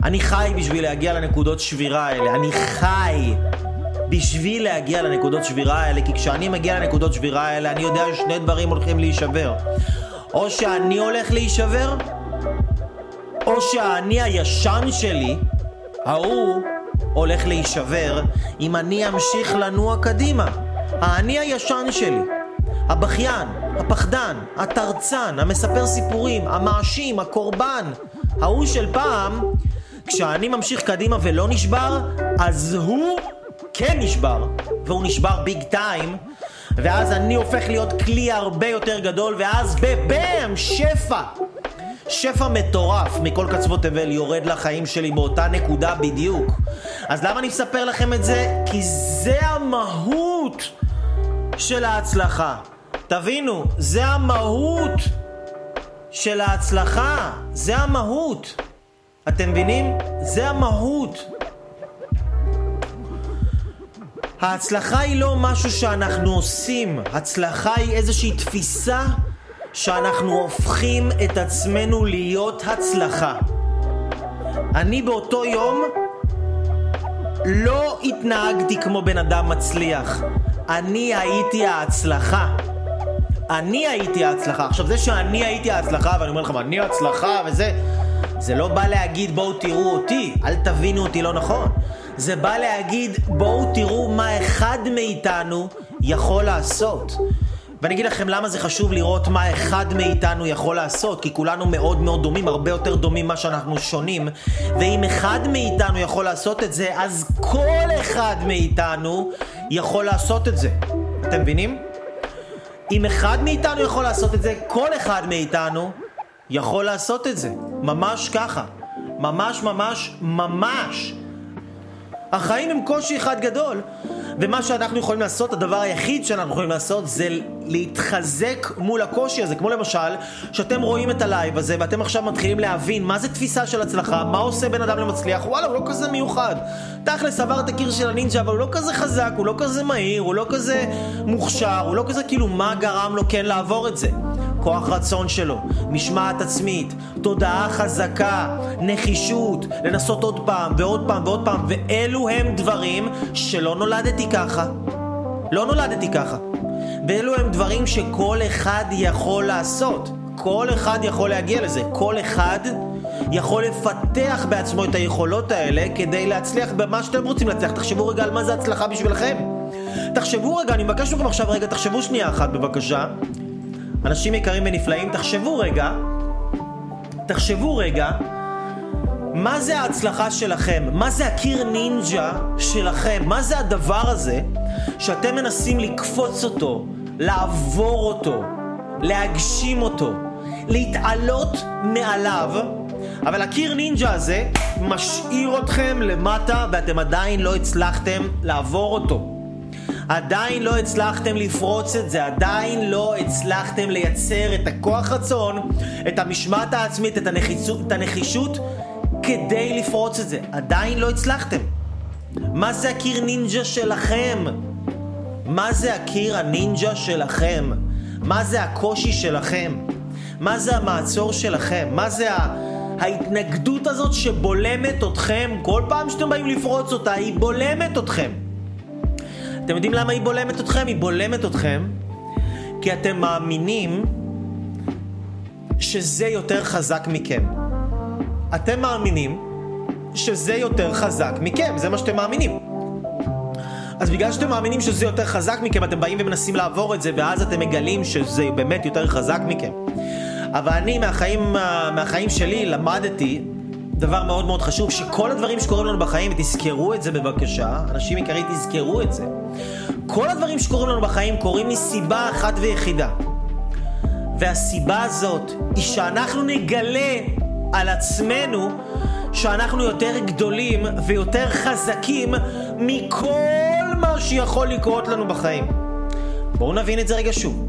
אני חי בשביל להגיע לנקודות שבירה האלה, אני חי. בשביל להגיע לנקודות שבירה האלה, כי כשאני מגיע לנקודות שבירה האלה, אני יודע ששני דברים הולכים להישבר. או שאני הולך להישבר, או שאני הישן שלי, ההוא הולך להישבר, אם אני אמשיך לנוע קדימה. האני הישן שלי, הבכיין, הפחדן, התרצן, המספר סיפורים, המאשים, הקורבן, ההוא של פעם, כשאני ממשיך קדימה ולא נשבר, אז הוא כן נשבר, והוא נשבר ביג טיים, ואז אני הופך להיות כלי הרבה יותר גדול, ואז בבאם, שפע שפע מטורף מכל קצוות תבל יורד לחיים שלי באותה נקודה בדיוק. אז למה אני מספר לכם את זה? כי זה המהות של ההצלחה, תבינו, זה המהות של ההצלחה, זה המהות, אתם מבינים? זה המהות. ההצלחה היא לא משהו שאנחנו עושים, הצלחה היא איזושהי תפיסה שאנחנו הופכים את עצמנו להיות הצלחה. אני באותו יום לא התנהגתי כמו בן אדם מצליח, אני הייתי ההצלחה. אני הייתי ההצלחה. עכשיו זה שאני הייתי ההצלחה, ואני אומר לכם אני ההצלחה וזה, זה לא בא להגיד בואו תראו אותי, אל תבינו אותי לא נכון. זה בא להגיד בואו תראו מה אחד מאיתנו יכול לעשות. ואני אגיד לכם למה זה חשוב לראות מה אחד מאיתנו יכול לעשות, כי כולנו מאוד מאוד דומים, הרבה יותר דומים מה שאנחנו שונים, ואם אחד מאיתנו יכול לעשות את זה, אז כל אחד מאיתנו יכול לעשות את זה, אתם מבינים? אם אחד מאיתנו יכול לעשות את זה, כל אחד מאיתנו יכול לעשות את זה, ממש ככה, ממש ממש ממש. החיים הם קושי אחד גדול, ומה שאנחנו יכולים לעשות, הדבר היחיד שאנחנו יכולים לעשות זה להתחזק מול הקושי הזה. כמו למשל, שאתם רואים את הלייב הזה ואתם עכשיו מתחילים להבין מה זה תפיסה של הצלחה, מה עושה בן אדם למצליח, וואלה הוא לא כזה מיוחד, תכלס עבר את הקיר של הנינג'ה אבל הוא לא כזה חזק, הוא לא כזה מהיר, הוא לא כזה מוכשר, הוא לא כזה, כאילו מה גרם לו כן לעבור את זה? כוח רצון שלו, משמעת עצמית, תודעה חזקה, נחישות, לנסות עוד פעם ועוד פעם ועוד פעם, ואלו הם דברים שלא נולדתי ככה. לא נולדתי ככה. ואלו הם דברים שכל אחד יכול לעשות. כל אחד יכול להגיע לזה. כל אחד יכול לפתח בעצמו את היכולות האלה כדי להצליח במה שאתם רוצים להצליח. תחשבו רגע על מה זה הצלחה בשבילכם. תחשבו רגע, אני מבקש לכם עכשיו רגע, תחשבו שנייה אחת בבקשה. אנשים יקרים ונפלאים, תחשבו רגע, תחשבו רגע, מה זה ההצלחה שלכם? מה זה הקיר נינג'ה שלכם? מה זה הדבר הזה שאתם מנסים לקפוץ אותו, לעבור אותו, להגשים אותו, להתעלות מעליו, אבל הקיר נינג'ה הזה משאיר אתכם למטה ואתם עדיין לא הצלחתם לעבור אותו. עדיין לא הצלחתם לפרוץ את זה, עדיין לא הצלחתם לייצר את הכוח רצון, את המשמעת העצמית, את הנחישות, את הנחישות כדי לפרוץ את זה. עדיין לא הצלחתם. מה זה הקיר נינג'ה שלכם? מה זה הקיר הנינג'ה שלכם? מה זה הקושי שלכם? מה זה המעצור שלכם? מה זה ההתנגדות הזאת שבולמת אתכם? כל פעם שאתם באים לפרוץ אותה, היא בולמת אתכם. אתם יודעים למה היא בולמת אתכם? היא בולמת אתכם כי אתם מאמינים שזה יותר חזק מכם. אתם מאמינים שזה יותר חזק מכם, זה מה שאתם מאמינים. אז בגלל שאתם מאמינים שזה יותר חזק מכם, אתם באים ומנסים לעבור את זה, ואז אתם מגלים שזה באמת יותר חזק מכם. אבל אני מהחיים, מהחיים שלי למדתי דבר מאוד מאוד חשוב, שכל הדברים שקורים לנו בחיים, תזכרו את זה בבקשה, אנשים יקרים תזכרו את זה, כל הדברים שקורים לנו בחיים קורים מסיבה אחת ויחידה, והסיבה הזאת היא שאנחנו נגלה על עצמנו שאנחנו יותר גדולים ויותר חזקים מכל מה שיכול לקרות לנו בחיים. בואו נבין את זה רגע שוב.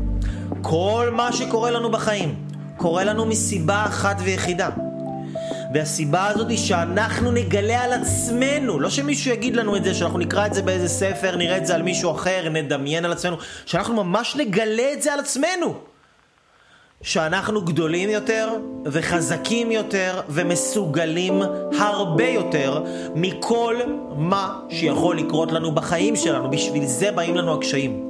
כל מה שקורה לנו בחיים קורה לנו מסיבה אחת ויחידה, והסיבה הזאת היא שאנחנו נגלה על עצמנו, לא שמישהו יגיד לנו את זה, שאנחנו נקרא את זה באיזה ספר, נראה את זה על מישהו אחר, נדמיין על עצמנו, שאנחנו ממש נגלה את זה על עצמנו, שאנחנו גדולים יותר וחזקים יותר ומסוגלים הרבה יותר מכל מה שיכול לקרות לנו בחיים שלנו. בשביל זה באים לנו הקשיים.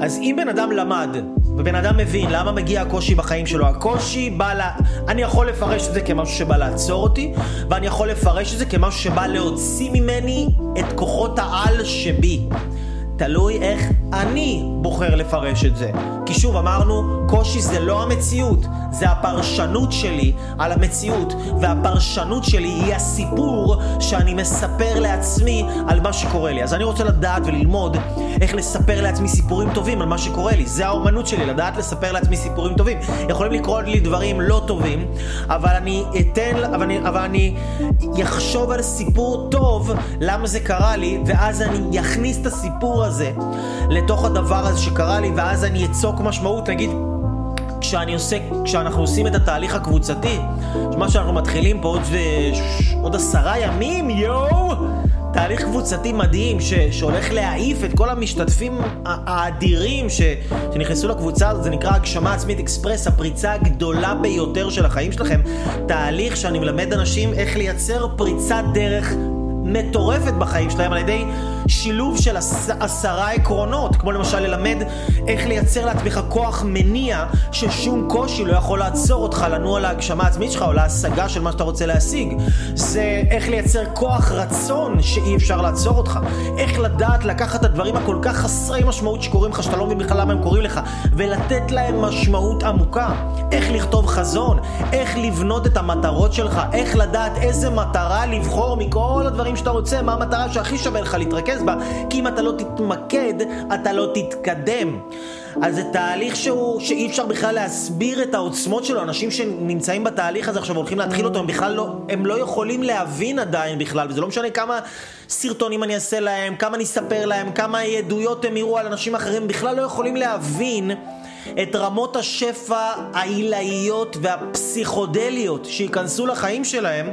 אז אם בן אדם למד ובן אדם מבין למה מגיע הקושי בחיים שלו, הקושי בא לה... אני יכול לפרש את זה כמשהו שבא לעצור אותי, ואני יכול לפרש את זה כמשהו שבא להוציא ממני את כוחות העל שבי. תלוי איך אני בוחר לפרש את זה. כי שוב אמרנו, קושי זה לא המציאות, זה הפרשנות שלי על המציאות, והפרשנות שלי היא הסיפור שאני מספר לעצמי על מה שקורה לי. אז אני רוצה לדעת וללמוד איך לספר לעצמי סיפורים טובים על מה שקורה לי. זה האומנות שלי, לדעת לספר לעצמי סיפורים טובים. יכולים לקרוא לי דברים לא טובים, אבל אני אתן, אבל אני, אבל אני יחשוב על סיפור טוב, למה זה קרה לי, ואז אני יכניס את הסיפור הזה לתוך הדבר הזה שקרה לי, ואז אני יצוק משמעות. נגיד כשאני עושה, כשאנחנו עושים את התהליך הקבוצתי, מה שאנחנו מתחילים פה עוד, עוד עשרה ימים, יואו, תהליך קבוצתי מדהים ש, שהולך להעיף את כל המשתתפים האדירים ש, שנכנסו לקבוצה הזאת, זה נקרא הגשמה עצמית אקספרס, הפריצה הגדולה ביותר של החיים שלכם, תהליך שאני מלמד אנשים איך לייצר פריצת דרך מטורפת בחיים שלהם על ידי שילוב של עשרה עקרונות, כמו למשל ללמד איך לייצר לעצמך כוח מניע ששום קושי לא יכול לעצור אותך לנוע להגשמה העצמית שלך או להשגה של מה שאתה רוצה להשיג. זה איך לייצר כוח רצון שאי אפשר לעצור אותך, איך לדעת לקחת את הדברים הכל כך חסרי משמעות שקוראים לך שאתה לא מבין בכלל למה הם קוראים לך ולתת להם משמעות עמוקה, איך לכתוב חזון, איך לבנות את המטרות שלך, איך לדעת איזה מטרה לבחור מכל הדברים שאתה רוצה, מה המטרה שהכי שווה לך להתרכז בה, כי אם אתה לא תתמקד אתה לא תתקדם. אז זה תהליך שהוא, שאי אפשר בכלל להסביר את העוצמות שלו. אנשים שנמצאים בתהליך הזה עכשיו הולכים להתחיל אותו, הם בכלל לא, הם לא יכולים להבין עדיין בכלל, וזה לא משנה כמה סרטונים אני אעשה להם, כמה אני אספר להם, כמה עדויות הם יראו על אנשים אחרים, בכלל לא יכולים להבין את רמות השפע העילאיות והפסיכודליות שיכנסו לחיים שלהם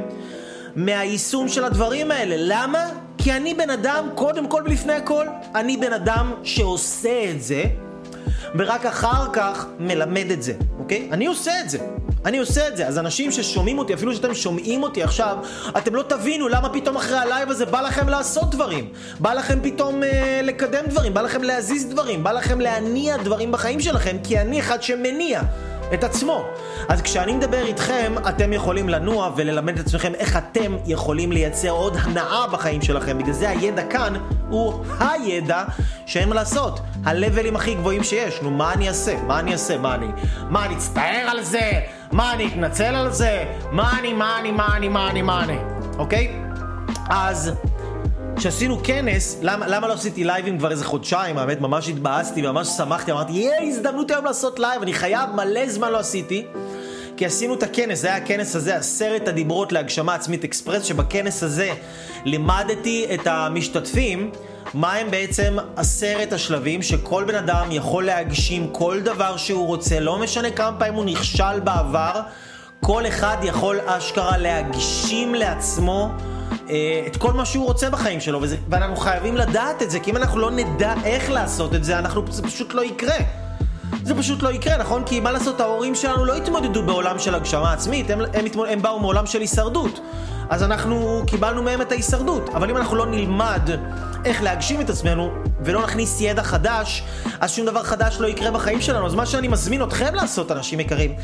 מהיישום של הדברים האלה. למה? כי אני בן אדם, קודם כל ולפני הכל, אני בן אדם שעושה את זה ורק אחר כך מלמד את זה, אוקיי? אני עושה את זה. אני עושה את זה. אז אנשים ששומעים אותי, אפילו שאתם שומעים אותי עכשיו, אתם לא תבינו למה פתאום אחרי הלייב הזה בא לכם לעשות דברים. בא לכם פתאום אה, לקדם דברים, בא לכם להזיז דברים, בא לכם להניע דברים בחיים שלכם, כי אני אחד שמניע את עצמו. אז כשאני מדבר איתכם, אתם יכולים לנוע וללמד את עצמכם איך אתם יכולים לייצר עוד הנאה בחיים שלכם. בגלל זה הידע כאן הוא הידע שהם לעשות. הלבלים הכי גבוהים שיש. נו, מה אני אעשה? מה אני אעשה? מה אני? מה אני אצטער על זה? מה אני אתנצל על זה? מה אני, מה אני, מה אני, מה אני, מה אני? אוקיי? אז כשעשינו כנס, למה, למה לא עשיתי לייבים כבר איזה חודשיים, האמת, ממש התבאסתי, ממש שמחתי, אמרתי, יהיה הזדמנות היום לעשות לייב, אני חייב, מלא זמן לא עשיתי, כי עשינו את הכנס, זה היה הכנס הזה, עשרת הדיברות להגשמה עצמית אקספרס, שבכנס הזה לימדתי את המשתתפים, מה הם בעצם עשרת השלבים שכל בן אדם יכול להגשים כל דבר שהוא רוצה, לא משנה כמה פעמים הוא נכשל בעבר, כל אחד יכול אשכרה להגשים לעצמו את כל מה שהוא רוצה בחיים שלו, וזה, ואנחנו חייבים לדעת את זה, כי אם אנחנו לא נדע איך לעשות את זה, אנחנו, זה פשוט לא יקרה. זה פשוט לא יקרה, נכון? כי מה לעשות, ההורים שלנו לא התמודדו בעולם של הגשמה עצמית, הם, הם, הם, הם באו מעולם של הישרדות. אז אנחנו קיבלנו מהם את ההישרדות, אבל אם אנחנו לא נלמד איך להגשים את עצמנו, ולא נכניס ידע חדש, אז שום דבר חדש לא יקרה בחיים שלנו. אז מה שאני מזמין אתכם לעשות, אנשים יקרים,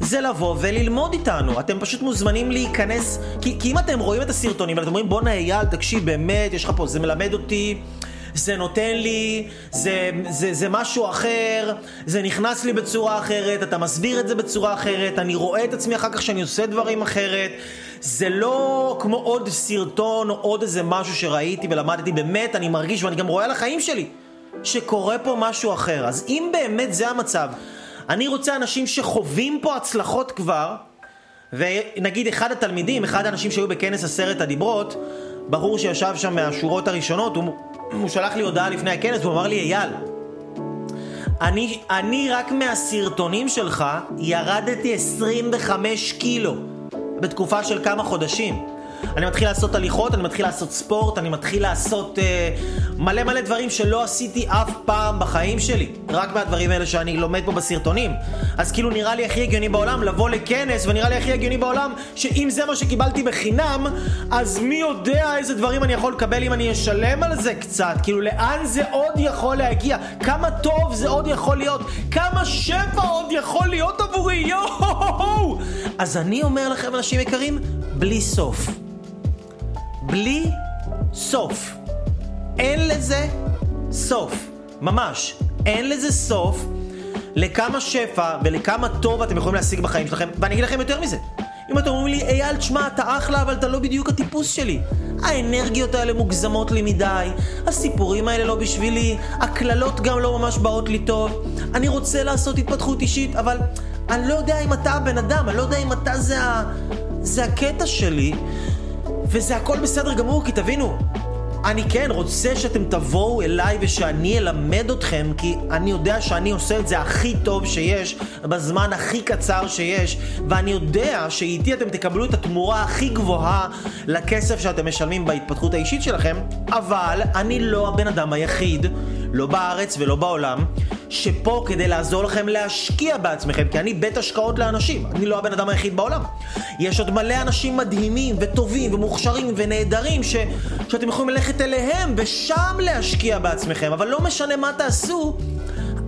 זה לבוא וללמוד איתנו. אתם פשוט מוזמנים להיכנס, כי, כי אם אתם רואים את הסרטונים, ואתם אומרים, בוא נאייל, תקשיב, באמת, יש לך פה, זה מלמד אותי, זה נותן לי, זה, זה, זה משהו אחר, זה נכנס לי בצורה אחרת, אתה מסביר את זה בצורה אחרת, אני רואה את עצמי אחר כך שאני עושה דברים אחרת, זה לא כמו עוד סרטון או עוד איזה משהו שראיתי ולמדתי, באמת אני מרגיש ואני גם רואה על החיים שלי שקורה פה משהו אחר. אז אם באמת זה המצב, אני רוצה אנשים שחווים פה הצלחות כבר, ונגיד אחד התלמידים, אחד האנשים שהיו בכנס עשרת הדיברות, ברור שישב שם מהשורות הראשונות, הוא הוא שלח לי הודעה לפני הכנס, הוא אמר לי, אייל, אני, אני רק מהסרטונים שלך ירדתי עשרים וחמישה קילו בתקופה של כמה חודשים. אני מתחיל לעשות הליכות, אני מתחיל לעשות ספורט, אני מתחיל לעשות אה, מלא מלא דברים שלא עשיתי אף פעם בחיים שלי, רק מהדברים האלה שאני לומד פה בסרטונים. אז כאילו נראה לי הכי הגיוני בעולם לבוא לכנס, ונראה לי הכי הגיוני בעולם שאם זה מה שקיבלתי בחינם, אז מי יודע איזה דברים אני יכול לקבל אם אני אשלם על זה קצת. כאילו לאן זה עוד יכול להגיע, כמה טוב זה עוד יכול להיות, כמה שפע עוד יכול להיות עבורי, יואו. אז אני אומר לכם, אנשים יקרים, בלי סוף, בלי סוף, אין לזה סוף, ממש אין לזה סוף לכמה שפע ולכמה טוב אתם יכולים להשיג בחיים שלכם. ואני אגיד לכם יותר מזה, אם אתם אומרים לי, אייל, תשמע, אתה אחלה, אבל אתה לא בדיוק הטיפוס שלי, האנרגיות האלה מוגזמות לי מדי, הסיפורים האלה לא בשבילי, הכללות גם לא ממש באות לי טוב, אני רוצה לעשות התפתחות אישית, אבל אני לא יודע אם אתה הבן אדם, אני לא יודע אם אתה זה ה... זה הקטע שלי, וזה הכל בסדר גמור, כי תבינו, אני כן רוצה שאתם תבואו אליי ושאני אלמד אתכם, כי אני יודע שאני עושה את זה הכי טוב שיש, בזמן הכי קצר שיש, ואני יודע שאיתי אתם תקבלו את התמורה הכי גבוהה לכסף שאתם משלמים בהתפתחות האישית שלכם, אבל אני לא הבן אדם היחיד, לא בארץ ולא בעולם, שפה כדי לעזור לכם להשקיע בעצמכם, כי אני בית השקעות לאנשים, אני לא הבן אדם היחיד בעולם. יש עוד מלא אנשים מדהימים וטובים ומוכשרים ונהדרים ש... שאתם יכולים ללכת אליהם ושם להשקיע בעצמכם, אבל לא משנה מה תעשו,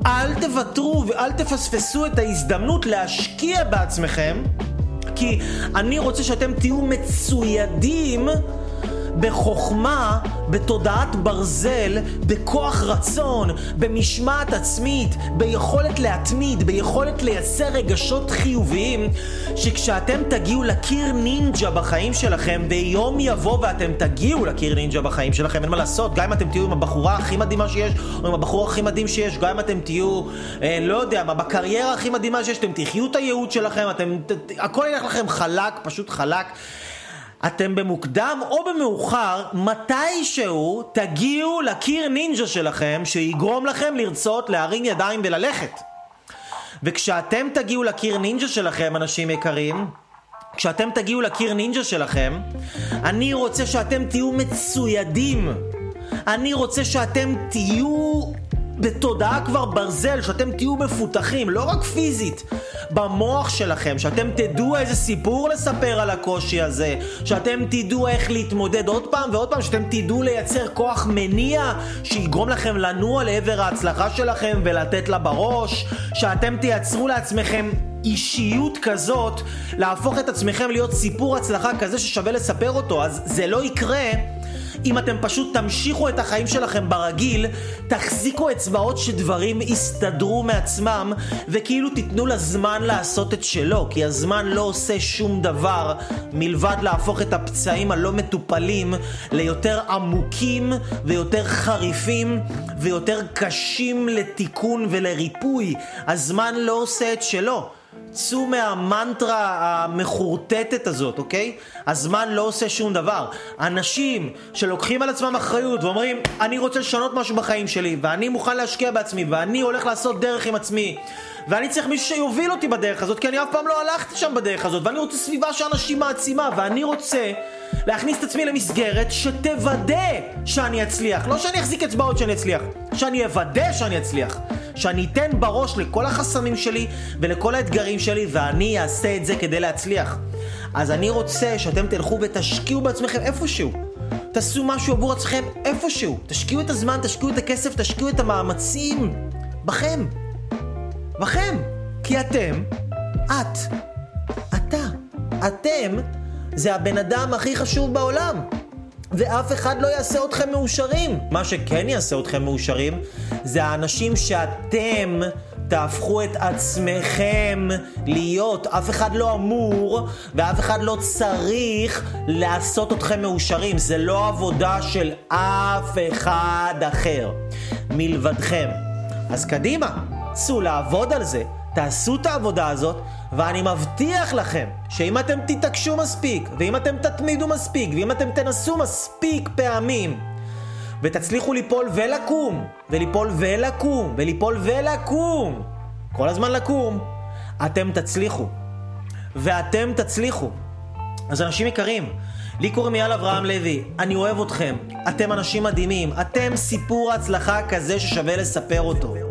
אל תוותרו ואל תפספסו את ההזדמנות להשקיע בעצמכם, כי אני רוצה שאתם תהיו מצוידים בחוכמה, בתודעת ברזל, בכוח רצון, במשמעת עצמית, ביכולת להתמיד, ביכולת לייצר רגשות חיוביים, שכשאתם תגיעו לקיר נינג'ה בחיים שלכם, ויום יבוא ואתם תגיעו לקיר נינג'ה בחיים שלכם, אין מה לעשות, גם אם אתם תהיו עם הבחורה הכי מדהימה שיש, או עם הבחור הכי מדהים שיש, גם אם אתם תהיו, אה, לא יודע, בקריירה הכי מדהימה שיש, אתם תחיו את הייעוד שלכם, אתם, ת, הכל ילך לכם חלק, פשוט חלק, אתם במוקדם או במאוחר, מתישהו תגיעו לקיר נינג'ה שלכם, שיגרום לכם לרצות להרים ידיים וללכת. וכשאתם תגיעו לקיר נינג'ה שלכם, אנשים יקרים, כשאתם תגיעו לקיר נינג'ה שלכם, אני רוצה שאתם תהיו מצוידים. אני רוצה שאתם תהיו בתודעה כבר ברזל, שאתם תהיו מפותחים, לא רק פיזית, במוח שלכם, שאתם תדעו איזה סיפור לספר על הקושי הזה, שאתם תדעו איך להתמודד עוד פעם ועוד פעם, שאתם תדעו לייצר כוח מניע שיגרום לכם לנוע לעבר ההצלחה שלכם ולתת לה בראש, שאתם תייצרו לעצמכם אישיות כזאת, להפוך את עצמכם להיות סיפור הצלחה כזה ששווה לספר אותו. אז זה לא יקרה אם אתם פשוט תמשיכו את החיים שלכם ברגיל, תחזיקו אצבעות שדברים יסתדרו מעצמם וכאילו תיתנו לזמן לעשות את שלו, כי הזמן לא עושה שום דבר מלבד להפוך את הפצעים הלא מטופלים ליותר עמוקים ויותר חריפים ויותר קשים לתיקון ולריפוי. הזמן לא עושה את שלו. צאו מהמנטרה המחורטטת הזאת, אוקיי? הזמן לא עושה שום דבר. אנשים שלוקחים על עצמם אחריות ואומרים, אני רוצה לשנות משהו בחיים שלי, ואני מוכן להשקיע בעצמי, ואני הולך לעשות דרך עם עצמי, ואני צריך מישהו שיוביל אותי בדרך הזאת, כי אני אף פעם לא הלכתי שם בדרך הזאת, ואני רוצה סביבה שאנשים מעצימה, ואני רוצה להכניס את עצמי למסגרת שתוודא שאני אצליח. לא שאני אחזיק אצבעות שאני אצליח, שאני אוודא שאני אצליח, שאני אתן בראש לכל החסמים שלי ולכל האתגרים שלי, ואני אעשה את זה כדי להצליח. אז אני רוצה שאתם תלכו ותשקיעו בעצמכם איפשהו, תעשו משהו עבור עצמכם איפשהו, תשקיעו את הזמן, תשקיעו את הכסף, תשקיעו את המאמצים בכם, בכם, כי אתם, את, אתה, אתם זה הבן אדם הכי חשוב בעולם, ואף אחד לא יעשה אתכם מאושרים. מה שכן יעשה אתכם מאושרים זה האנשים שאתם תהפכו את עצמכם להיות. אף אחד לא אמור ואף אחד לא צריך לעשות אתכם מאושרים. זה לא עבודה של אף אחד אחר מלבדכם. אז קדימה, צאו לעבוד על זה, תעשו את העבודה הזאת, ואני מבטיח לכם שאם אתם תתעקשו מספיק, ואם אתם תתמידו מספיק, ואם אתם תנסו מספיק פעמים, ותצליחו ליפול ולקום, וליפול ולקום, וליפול ולקום, כל הזמן לקום, אתם תצליחו. ואתם תצליחו. אז אנשים יקרים, לי קוראים אייל אברהם לוי, אני אוהב אתכם, אתם אנשים מדהימים, אתם סיפור הצלחה כזה ששווה לספר אותו.